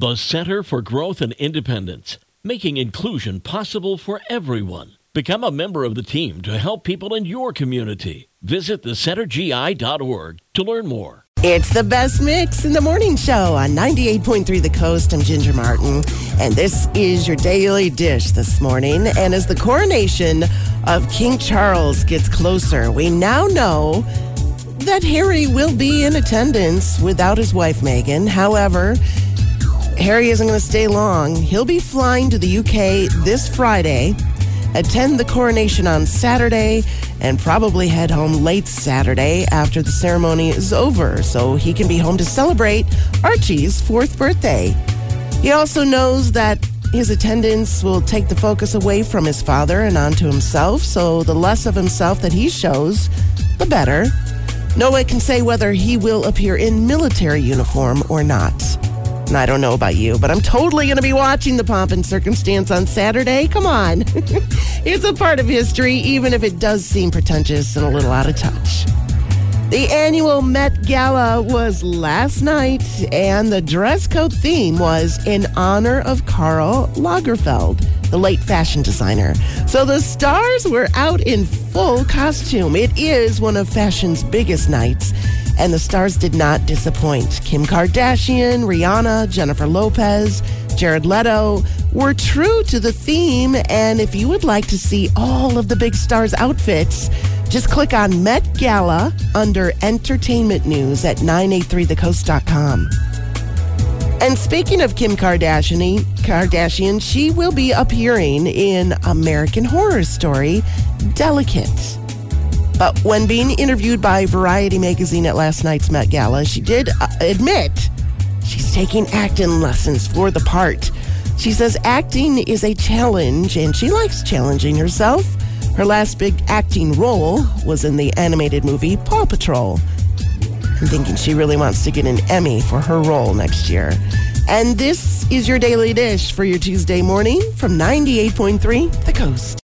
The Center for Growth and Independence, making inclusion possible for everyone. Become a member of the team to help people in your community. Visit thecentergi.org to learn more. It's the best mix in the morning show on 98.3 The Coast. I'm Ginger Martin, and this is your daily dish this morning. And as the coronation of King Charles gets closer, we now know that Harry will be in attendance without his wife, Meghan. However, Harry isn't going to stay long. He'll be flying to the UK this Friday, attend the coronation on Saturday, and probably head home late Saturday after the ceremony is over so he can be home to celebrate Archie's 4th birthday. He also knows that his attendance will take the focus away from his father and onto himself, so the less of himself that he shows, the better. No one can say whether he will appear in military uniform or not. And I don't know about you, but I'm totally going to be watching the pomp and circumstance on Saturday. Come on. It's a part of history, even if it does seem pretentious and a little out of touch. The annual Met Gala was last night, and the dress code theme was in honor of Karl Lagerfeld, the late fashion designer. So the stars were out in full costume. It is one of fashion's biggest nights, and the stars did not disappoint. Kim Kardashian, Rihanna, Jennifer Lopez, Jared Leto were true to the theme. And if you would like to see all of the big stars' outfits, just click on Met Gala under Entertainment News at 983thecoast.com. And speaking of Kim Kardashian, she will be appearing in American Horror Story: Delicate. But when being interviewed by Variety Magazine at last night's Met Gala, she did admit she's taking acting lessons for the part. She says acting is a challenge, and she likes challenging herself. Her last big acting role was in the animated movie Paw Patrol. I'm thinking she really wants to get an Emmy for her role next year. And this is your Daily Dish for your Tuesday morning from 98.3 The Coast.